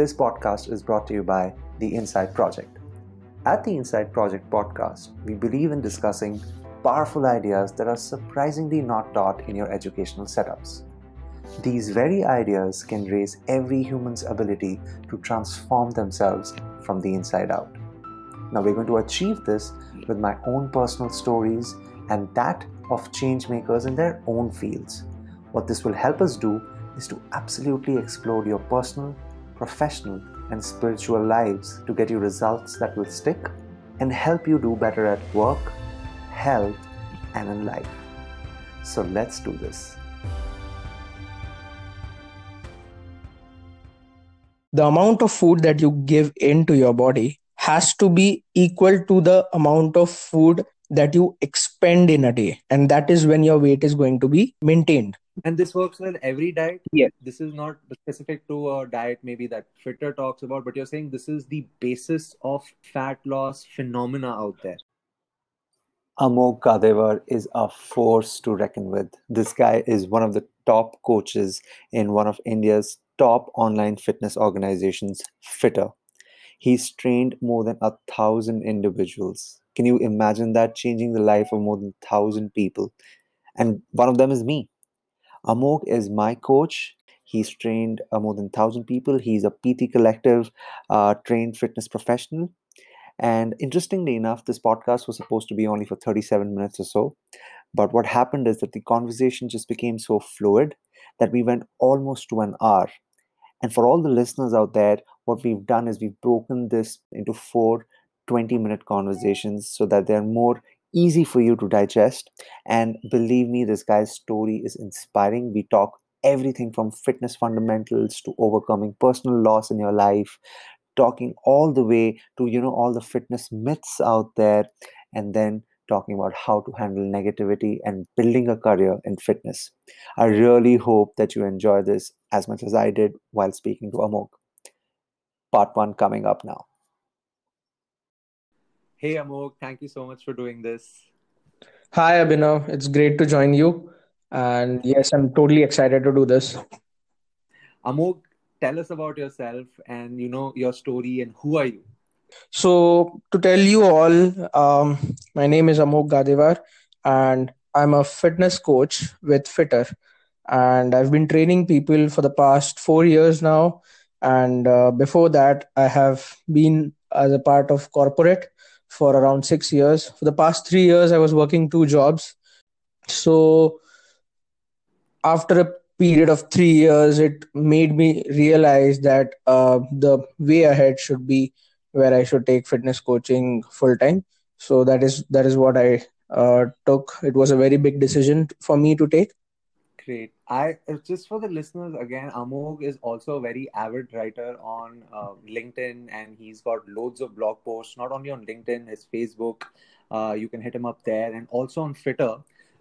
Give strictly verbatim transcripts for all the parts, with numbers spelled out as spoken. This podcast is brought to you by The Inside Project. At The Inside Project podcast, we believe in discussing powerful ideas that are surprisingly not taught in your educational setups. These very ideas can raise every human's ability to transform themselves from the inside out. Now we're going to achieve this with my own personal stories and that of change makers in their own fields. What this will help us do is to absolutely explode your personal, professional, and spiritual lives to get you results that will stick and help you do better at work, health, and in life. So let's do this. The amount of food that you give into your body has to be equal to the amount of food that you expend in a day. And that is when your weight is going to be maintained. And this works in every diet? Yes. This is not specific to a diet maybe that Fitter talks about, but you're saying this is the basis of fat loss phenomena out there. Amogh Gadewar is a force to reckon with. This guy is one of the top coaches in one of India's top online fitness organizations, Fitter. He's trained more than a thousand individuals. Can you imagine that? Changing the life of more than a thousand people. And one of them is me. Amogh is my coach. He's trained uh, more than a thousand people. He's a P T Collective uh, trained fitness professional. And interestingly enough, this podcast was supposed to be only for thirty-seven minutes or so. But what happened is that the conversation just became so fluid that we went almost to an hour. And for all the listeners out there, what we've done is we've broken this into four twenty-minute conversations so that they're more easy for you to digest. And believe me, this guy's story is inspiring. We talk everything from fitness fundamentals to overcoming personal loss in your life, talking all the way to, you know, all the fitness myths out there, and then talking about how to handle negativity and building a career in fitness. I really hope that you enjoy this as much as I did while speaking to Amogh. Part one coming up now. Hey Amogh, thank you so much for doing this. Hi Abhinav, it's great to join you. And yes, I'm totally excited to do this. Amogh, tell us about yourself and, you know, your story and who are you? So to tell you all, um, my name is Amogh Gadewar and I'm a fitness coach with Fitter. And I've been training people for the past four years now. And uh, before that, I have been as a part of corporate for around six years. For the past three years, I was working two jobs. So after a period of three years, it made me realize that uh, the way ahead should be where I should take fitness coaching full time. So that is that is what I uh, took. It was a very big decision for me to take. Great. I just for the listeners again, Amogh is also a very avid writer on uh, LinkedIn, and he's got loads of blog posts, not only on LinkedIn, his Facebook. Uh, you can hit him up there, and also on Fitter,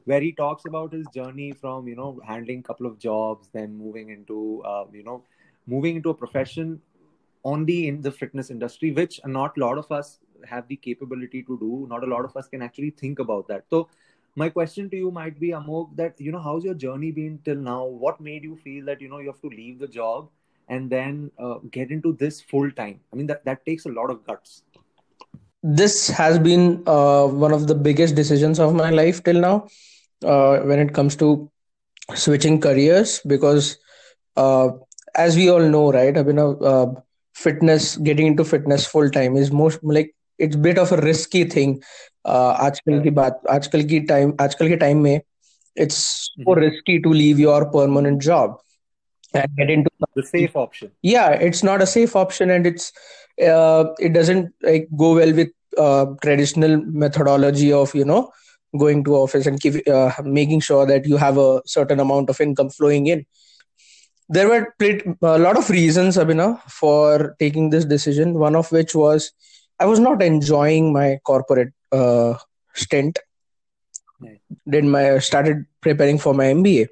where he talks about his journey from, you know, handling a couple of jobs, then moving into, uh, you know, moving into a profession only in the fitness industry, which not a lot of us have the capability to do. Not a lot of us can actually think about that. So my question to you might be, Amogh, that, you know, how's your journey been till now? What made you feel that, you know, you have to leave the job and then uh, get into this full time? I mean, that, that takes a lot of guts. This has been uh, one of the biggest decisions of my life till now uh, when it comes to switching careers, because uh, as we all know, right, I mean, uh, fitness, getting into fitness full time is most like, it's a bit of a risky thing. Uh, आजकल की बात आजकल की time आजकल के time में it's so risky to leave your permanent job and get into the safe option. Yeah, it's not a safe option, and it's uh, it doesn't like go well with uh, traditional methodology of, you know, going to office and keep, uh, making sure that you have a certain amount of income flowing in. There were a lot of reasons, Abhinav, for taking this decision. One of which was I was not enjoying my corporate uh, stint. Then I started preparing for my M B A,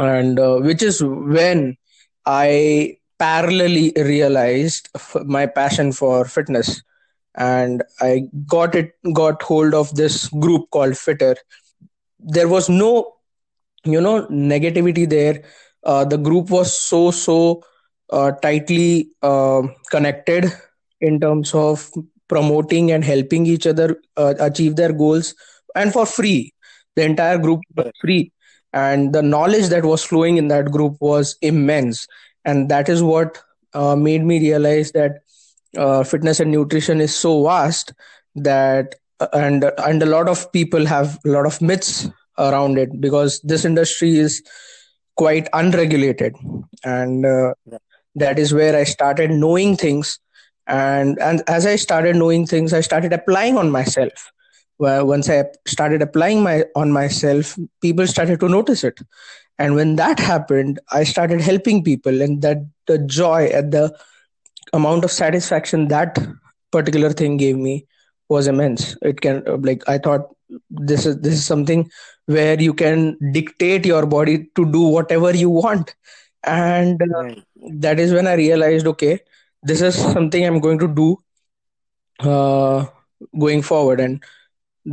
and uh, which is when I parallelly realized f- my passion for fitness, and I got it got hold of this group called Fitter. There was no, you know, negativity there. Uh, the group was so so uh, tightly uh, connected in terms of promoting and helping each other uh, achieve their goals, and for free. The entire group was free, and the knowledge that was flowing in that group was immense. And that is what uh, made me realize that uh, fitness and nutrition is so vast that uh, and and a lot of people have a lot of myths around it, because this industry is quite unregulated, and uh, that is where I started knowing things. And and as I started knowing things, I started applying on myself. Well, once I started applying my on myself, people started to notice it. And when that happened, I started helping people, and that the joy at the amount of satisfaction that particular thing gave me was immense. It can like I thought this is this is something where you can dictate your body to do whatever you want. And uh, that is when I realized, okay, this is something I'm going to do uh, going forward. And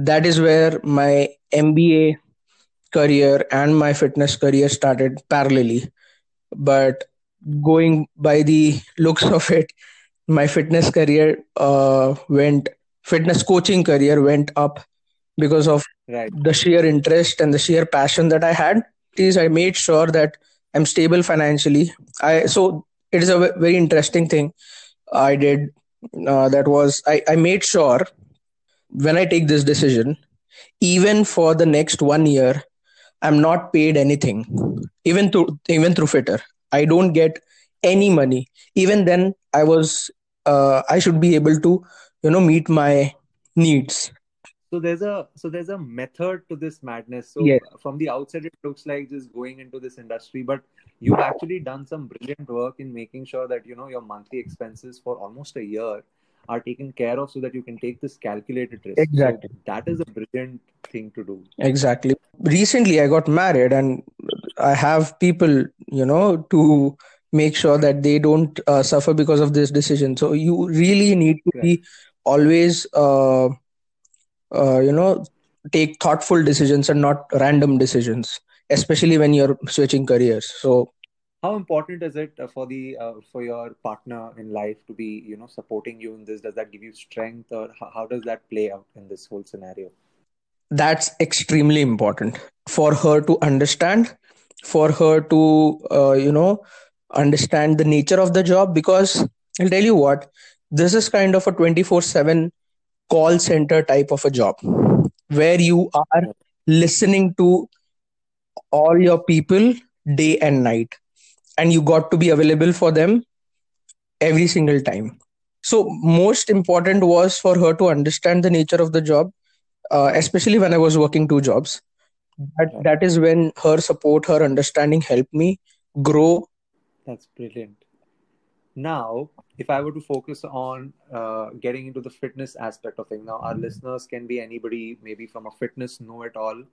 that is where my M B A career and my fitness career started parallelly. But going by the looks of it, my fitness career uh, went, fitness coaching career went up because of right. the sheer interest and the sheer passion that I had. Is I made sure that I'm stable financially. I so it is a w- very interesting thing I did. Uh, that was I, I made sure. When I take this decision, even for the next one year, I'm not paid anything, even through, even through Fitter. I don't get any money. Even then, I was, uh, I should be able to, you know, meet my needs. So there's a, so there's a method to this madness. So yeah. From the outside, it looks like just going into this industry, but you've actually done some brilliant work in making sure that, you know, your monthly expenses for almost a year are taken care of so that you can take this calculated risk. Exactly. So that is a brilliant thing to do. Exactly. Recently, I got married, and I have people, you know, to make sure that they don't uh, suffer because of this decision. So you really need to right. be always, uh, uh, you know, take thoughtful decisions and not random decisions, especially when you're switching careers. So how important is it for the uh, for your partner in life to be, you know, supporting you in this? Does that give you strength, or how, how does that play out in this whole scenario? That's extremely important for her to understand, for her to, uh, you know, understand the nature of the job, because I'll tell you what, this is kind of a twenty-four seven call center type of a job where you are listening to all your people day and night. And you got to be available for them every single time. So most important was for her to understand the nature of the job, uh, especially when I was working two jobs. That, that is when her support, her understanding helped me grow. That's brilliant. Now, if I were to focus on uh, getting into the fitness aspect of things, now our listeners can be anybody, maybe from a fitness know-it-all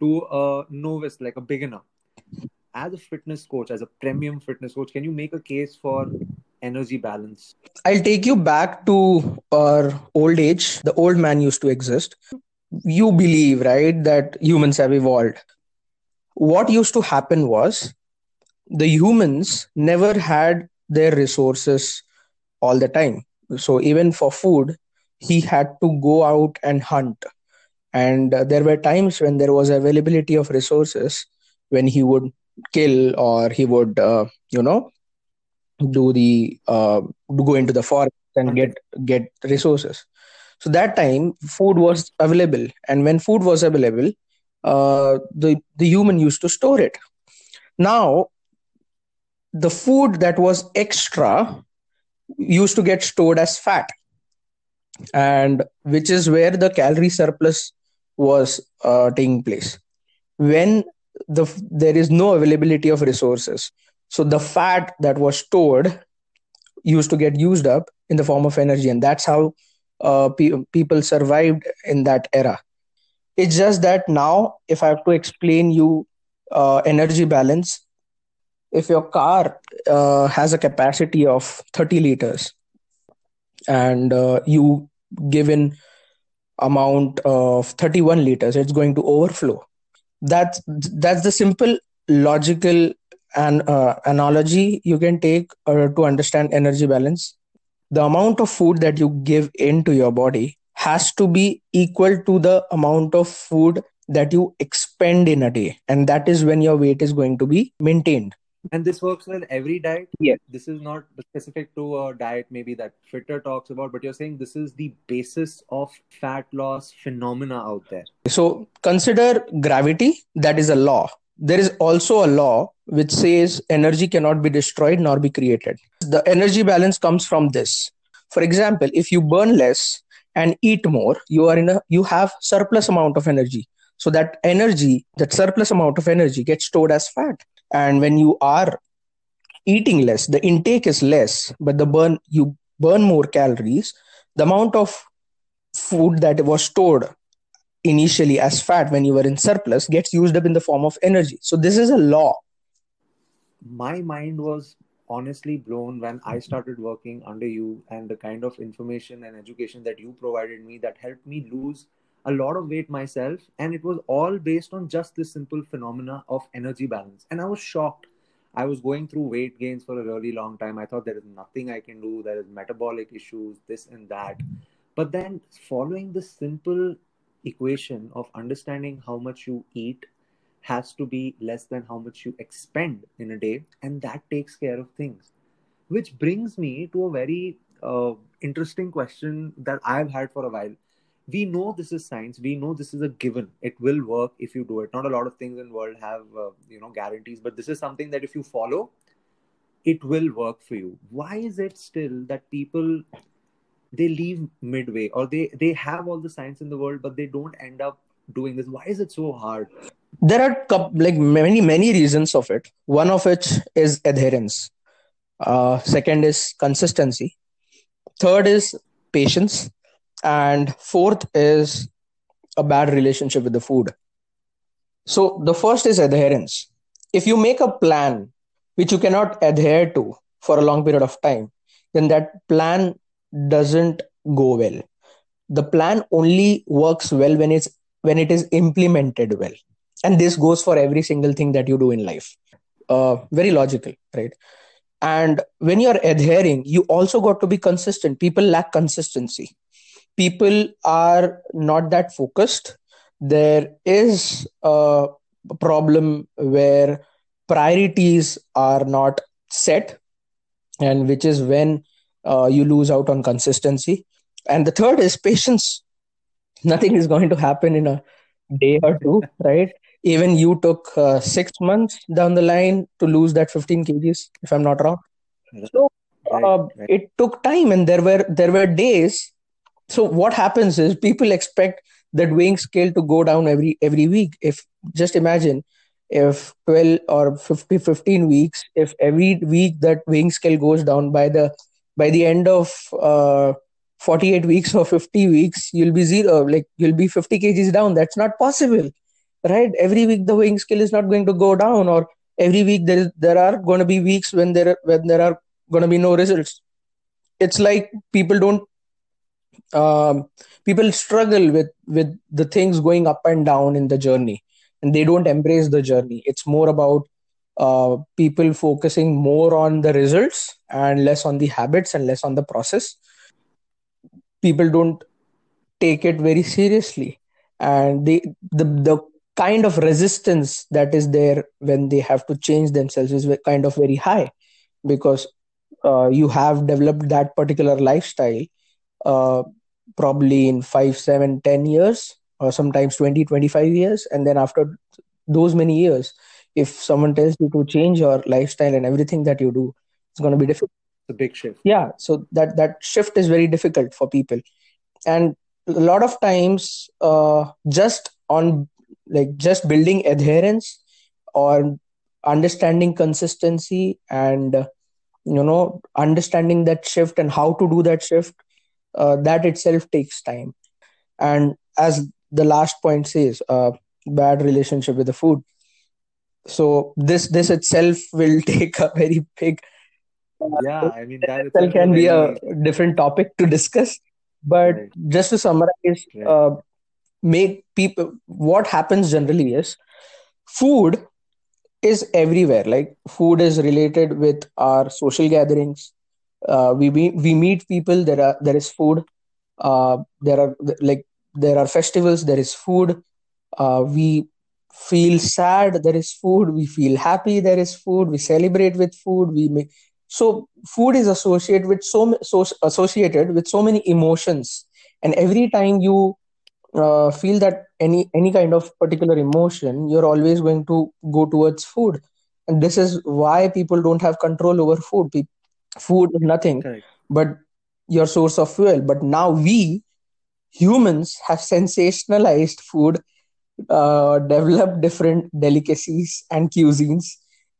to a novice, like a beginner. As a fitness coach, as a premium fitness coach, can you make a case for energy balance? I'll take you back to our old age. The old man used to exist. You believe, right, that humans have evolved. What used to happen was the humans never had their resources all the time. So even for food, he had to go out and hunt. And uh, there were times when there was availability of resources when he would kill, or he would, uh, you know, do the uh, go into the forest and get get resources. So that time, food was available, and when food was available, uh, the the human used to store it. Now, the food that was extra used to get stored as fat, and which is where the calorie surplus was uh, taking place. When The, there is no availability of resources, so the fat that was stored used to get used up in the form of energy, and that's how uh, pe- people survived in that era. It's just that now, if I have to explain you uh, energy balance, if your car uh, has a capacity of thirty liters and uh, you give an amount of thirty-one liters, it's going to overflow. That's, that's the simple logical an uh, analogy you can take uh, to understand energy balance. The amount of food that you give into your body has to be equal to the amount of food that you expend in a day. And that is when your weight is going to be maintained. And this works on every diet? Yes. This is not specific to a diet maybe that Fitter talks about, but you're saying this is the basis of fat loss phenomena out there. So consider gravity. That is a law. There is also a law which says energy cannot be destroyed nor be created. The energy balance comes from this. For example, if you burn less and eat more, you are in a you have surplus amount of energy. So that energy, that surplus amount of energy gets stored as fat. And when you are eating less, the intake is less, but the burn you burn more calories. The amount of food that was stored initially as fat when you were in surplus gets used up in the form of energy. So this is a law. My mind was honestly blown when I started working under you, and the kind of information and education that you provided me that helped me lose a lot of weight myself. And it was all based on just this simple phenomena of energy balance. And I was shocked. I was going through weight gains for a really long time. I thought there is nothing I can do. There is metabolic issues, this and that. But then following this simple equation of understanding how much you eat has to be less than how much you expend in a day, and that takes care of things. Which brings me to a very uh, interesting question that I've had for a while. We know this is science. We know this is a given. It will work if you do it. Not a lot of things in the world have uh, you know guarantees, but this is something that if you follow, it will work for you. Why is it still that people, they leave midway, or they, they have all the science in the world, but they don't end up doing this? Why is it so hard? There are like many, many reasons of it. One of which is adherence. Uh, second is consistency. Third is patience. And fourth is a bad relationship with the food. So the first is adherence. If you make a plan which you cannot adhere to for a long period of time, then that plan doesn't go well. The plan only works well when it's when it is implemented well. And this goes for every single thing that you do in life. Uh, very logical, right? And when you're adhering, you also got to be consistent. People lack consistency. People are not that focused. There is a problem where priorities are not set, and which is when uh, you lose out on consistency. And the third is patience. Nothing is going to happen in a day or two, right? Even you took uh, six months down the line to lose that fifteen kilograms, if I'm not wrong. So uh, right, right. It took time, and there were there were days. So what happens is people expect that weighing scale to go down every every week. If just imagine if twelve or fifty, fifteen weeks, if every week that weighing scale goes down, by the by the end of uh, forty-eight weeks or fifty weeks, you'll be zero, like you'll be fifty kilograms down. That's not possible, right? Every week the weighing scale is not going to go down, or every week there is, there are going to be weeks when there when there are going to be no results. It's like people don't. Um, people struggle with, with the things going up and down in the journey, and they don't embrace the journey. It's more about uh, people focusing more on the results and less on the habits and less on the process. People don't take it very seriously, and they, the, the kind of resistance that is there when they have to change themselves is kind of very high, because uh, you have developed that particular lifestyle Uh, probably in five, seven, ten years, or sometimes twenty, twenty-five years. And then after those many years, if someone tells you to change your lifestyle and everything that you do, it's going to be difficult. It's a big shift. Yeah. So that, that shift is very difficult for people. And a lot of times, uh, just on like just building adherence or understanding consistency and, uh, you know, understanding that shift and how to do that shift, Uh, that itself takes time. And as the last point says, uh, bad relationship with the food. So this this itself will take a very big... Uh, yeah, I mean... That itself can be a different topic to discuss. But right. Just to summarize, right. uh, make people... What happens generally is food is everywhere. Like food is related with our social gatherings. Uh, we be, we meet people. There are there is food. Uh, there are like there are festivals. There is food. Uh, we feel sad. There is food. We feel happy. There is food. We celebrate with food. We make, so food is associated with so, so associated with so many emotions. And every time you uh, feel that any any kind of particular emotion, you're always going to go towards food. And this is why people don't have control over food. Pe- food is nothing Correct. But your source of fuel. But now we humans have sensationalized food, uh, developed different delicacies and cuisines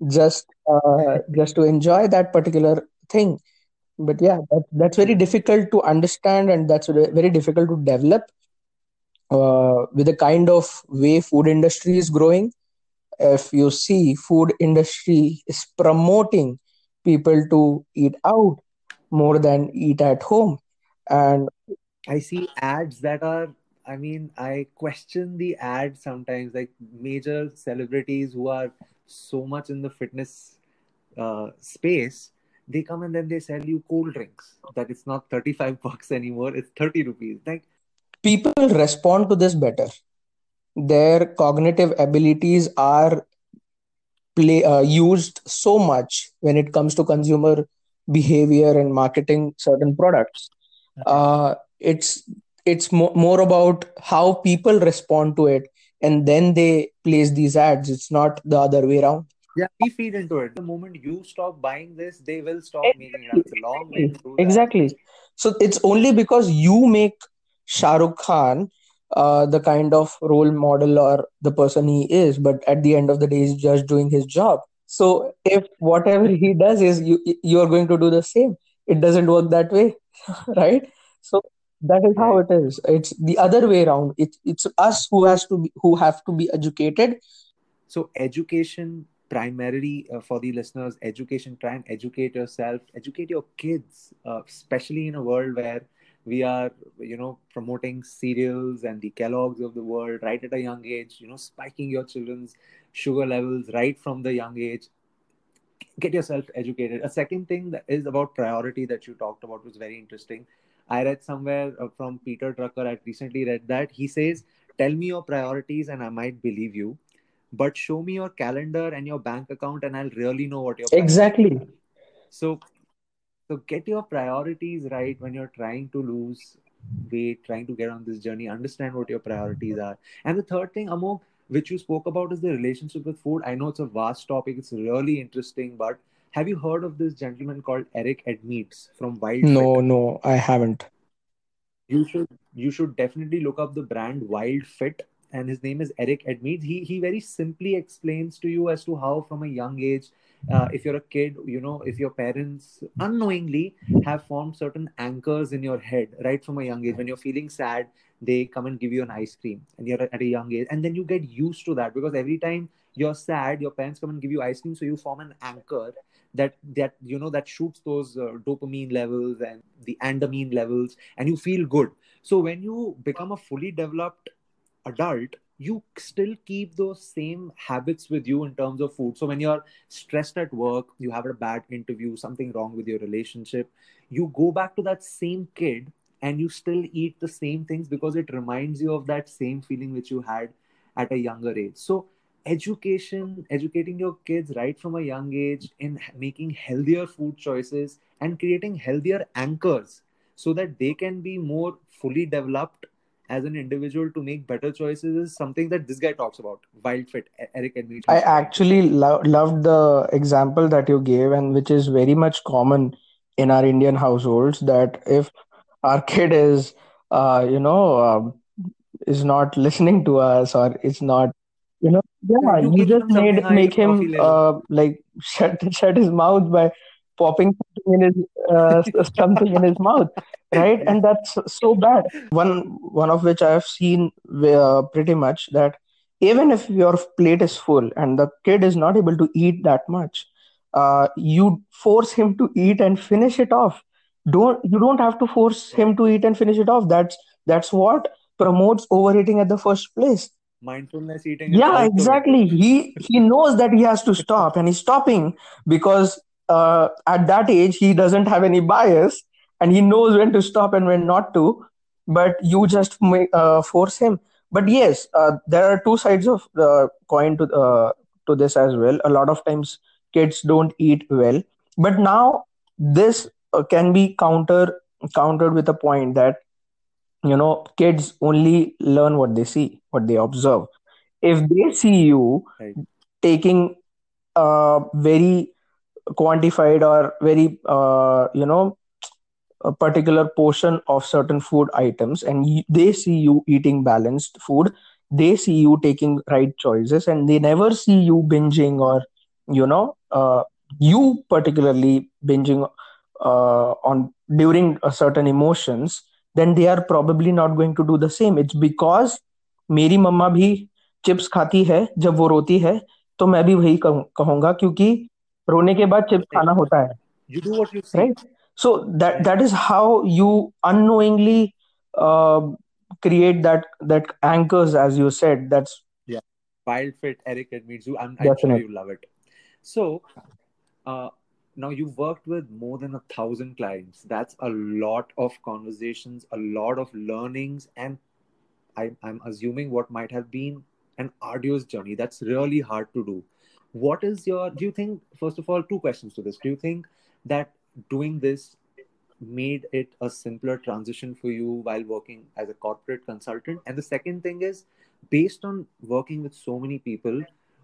just uh, just to enjoy that particular thing. But yeah, that, that's very difficult to understand, and that's very difficult to develop uh, with the kind of way food industry is growing. If you see, food industry is promoting people to eat out more than eat at home. And I see ads that are, I mean, I question the ads sometimes, like major celebrities who are so much in the fitness uh, space. They come and then they sell you cold drinks. That it's not thirty-five bucks anymore, it's thirty rupees. Like, people respond to this better. Their cognitive abilities are play uh, used so much when it comes to consumer behavior and marketing certain products. Okay. Uh, it's it's mo- more about how people respond to it, and then they place these ads. It's not the other way around. Yeah, we feed into it. The moment you stop buying this, they will stop exactly. making it. It's a long way to do that. Exactly. So it's only because you make Shah Rukh Khan uh, the kind of role model or the person he is, but at the end of the day, he's just doing his job. So if whatever he does is you, you're going to do the same. It doesn't work that way, right? So that is how it is. It's the other way around. It's it's us who has to be, who have to be educated. So education. Primarily uh, for the listeners, education, try and educate yourself, educate your kids, uh, especially in a world where we are, you know, promoting cereals and the Kellogg's of the world right at a young age, you know, spiking your children's sugar levels right from the young age. Get yourself educated. A second thing that is about priority that you talked about was very interesting. I read somewhere from Peter Drucker, I recently read that. He says, tell me your priorities and I might believe you. But show me your calendar and your bank account and I'll really know what your exactly. Are. So, so get your priorities right when you're trying to lose weight, trying to get on this journey, understand what your priorities are. And the third thing, Amogh, which you spoke about is the relationship with food. I know it's a vast topic. It's really interesting, but have you heard of this gentleman called Eric Edmonds from Wild Fit? No, no, I haven't. You should, you should definitely look up the brand Wild Fit. And his name is Eric Edmonds. He he very simply explains to you as to how from a young age, uh, if you're a kid, you know, if your parents unknowingly have formed certain anchors in your head, right from a young age, when you're feeling sad, they come and give you an ice cream and you're at a young age. And then you get used to that because every time you're sad, your parents come and give you ice cream. So you form an anchor that, that you know, that shoots those uh, dopamine levels and the andamine levels and you feel good. So when you become a fully developed adult, you still keep those same habits with you in terms of food. So when you're stressed at work, you have a bad interview, something wrong with your relationship, you go back to that same kid and you still eat the same things because it reminds you of that same feeling which you had at a younger age. So education, educating your kids right from a young age in making healthier food choices and creating healthier anchors so that they can be more fully developed as an individual to make better choices is something that this guy talks about. Wild Fit, Eric Edmonds. I actually lo- loved the example that you gave, and which is very much common in our Indian households, that if our kid is, uh, you know, uh, is not listening to us or is not, you know, yeah, you, you just made make him uh, like shut shut his mouth by popping something in his uh, something in his mouth, right? And that's so bad. One one of which I have seen uh, pretty much that even if your plate is full and the kid is not able to eat that much, uh, you force him to eat and finish it off. Don't you don't have to force him to eat and finish it off. That's that's what promotes overeating at the first place. mindfulness eating. Yeah, exactly. He he knows that he has to stop, and he's stopping because uh, at that age, he doesn't have any bias and he knows when to stop and when not to. But you just uh, force him. But yes, uh, there are two sides of the coin to uh, to this as well. A lot of times kids don't eat well. But now this uh, can be counter countered with a point that, you know, kids only learn what they see, what they observe. If they see you right. taking uh, very quantified or very, uh, you know, a particular portion of certain food items, and y- they see you eating balanced food, they see you taking right choices, and they never see you binging or, you know, uh, you particularly binging uh, on during a certain emotions, then they are probably not going to do the same. It's because मेरी मम्मा भी chips खाती है जब वो रोती है तो मैं भी वही कहूँगा क्योंकि रोने के बाद चिप्स खाना होता है. You do what you say. Right? So that that is how you unknowingly uh, create that that anchors, as you said. That's yeah. Wild Fit, Eric Edmonds. I'm, I'm sure you love it. So uh, now you've worked with more than a thousand clients. That's a lot of conversations, a lot of learnings, and I, I'm assuming what might have been an arduous journey. That's really hard to do. What is your? Do you think? First of all, two questions to this. Do you think that doing this made it a simpler transition for you while working as a corporate consultant? And the second thing is, based on working with so many people,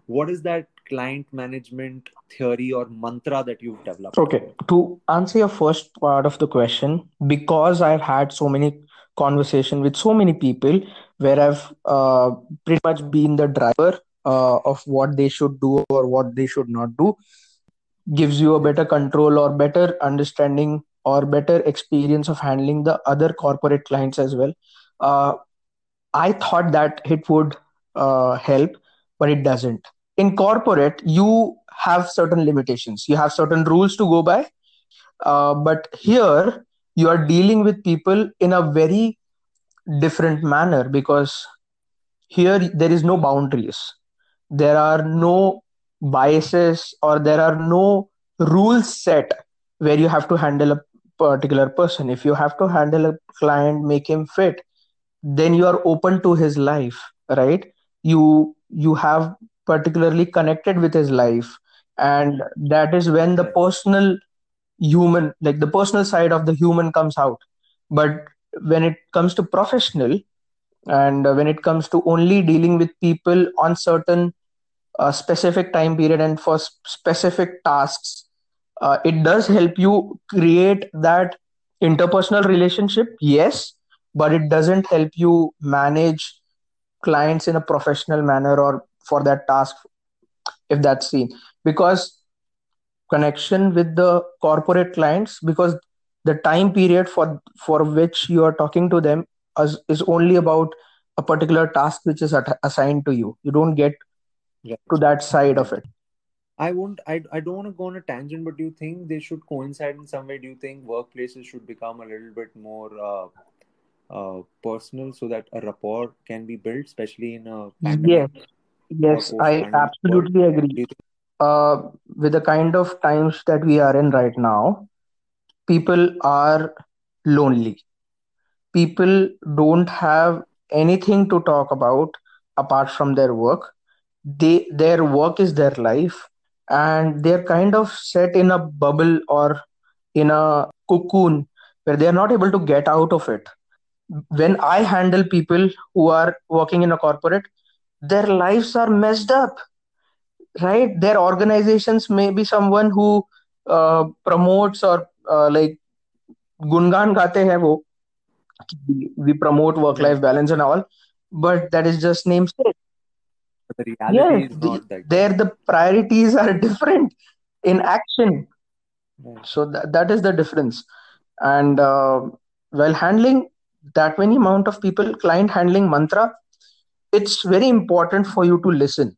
what is that client management theory or mantra that you've developed? Okay, to answer your first part of the question, because I've had so many conversations with so many people where I've uh, pretty much been the driver uh, of what they should do or what they should not do, gives you a better control or better understanding or better experience of handling the other corporate clients as well. Uh, I thought that it would uh, help, but it doesn't. In corporate, you have certain limitations. You have certain rules to go by. Uh, but here, you are dealing with people in a very different manner because here there is no boundaries. There are no biases or there are no rules set where you have to handle a particular person. If you have to handle a client, make him fit, then you are open to his life, right? You you have particularly connected with his life, and that is when the personal human, like the personal side of the human comes out. But when it comes to professional and when it comes to only dealing with people on certain a specific time period and for specific tasks, uh, it does help you create that interpersonal relationship, yes, but it doesn't help you manage clients in a professional manner or for that task, if that's seen. Because connection with the corporate clients, because the time period for, for which you are talking to them is, is only about a particular task which is at, assigned to you. You don't get Right. to that side of it. I won't. I, I don't want to go on a tangent, but do you think they should coincide in some way? Do you think workplaces should become a little bit more uh, uh, personal so that a rapport can be built, especially in a pandemic? Yes, yes, I absolutely world? agree. Uh, with the kind of times that we are in right now, people are lonely. People don't have anything to talk about apart from their work. They, their work is their life, and they're kind of set in a bubble or in a cocoon where they're not able to get out of it. When I handle people who are working in a corporate, their lives are messed up, right? Their organizations may be someone who uh, promotes or uh, like gungaan gaate hai wo, we promote work-life balance and all, but that is just namesake. The reality yes, is not the, that there the priorities are different in action. Yeah. So th- that is the difference. And uh, while handling that many amount of people, client handling mantra, it's very important for you to listen.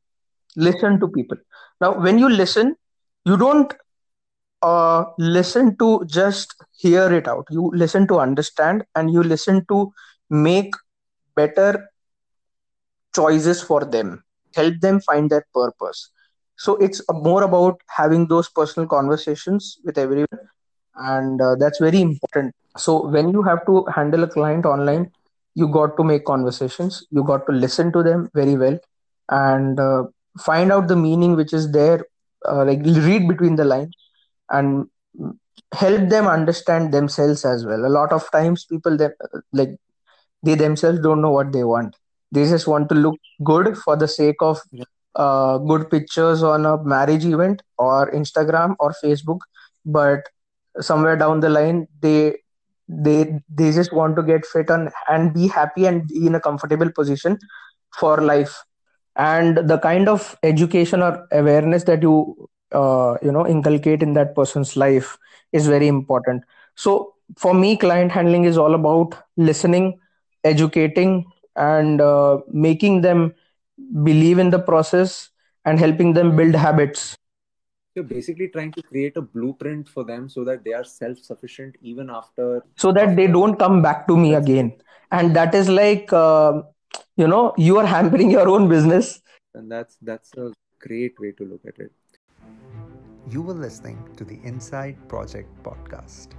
Listen to people. Now, when you listen, you don't uh, listen to just hear it out. You listen to understand, and you listen to make better choices for them, help them find that purpose. So it's more about having those personal conversations with everyone, and uh, that's very important. So when you have to handle a client online, you got to make conversations, you got to listen to them very well, and uh, find out the meaning which is there, uh, like read between the lines, and help them understand themselves as well. A lot of times people, they, like they themselves don't know what they want. They just want to look good for the sake of uh, good pictures on a marriage event or Instagram or Facebook, but somewhere down the line they they they just want to get fit and, and be happy and be in a comfortable position for life. And the kind of education or awareness that you uh, you know inculcate in that person's life is very important. So for me, client handling is all about listening, educating, and uh, making them believe in the process and helping them build habits. You're basically trying to create a blueprint for them so that they are self-sufficient even after... So that they don't come back to me again. And that is like, uh, you know, you are hampering your own business. And that's that's a great way to look at it. You were listening to the Inside Project podcast.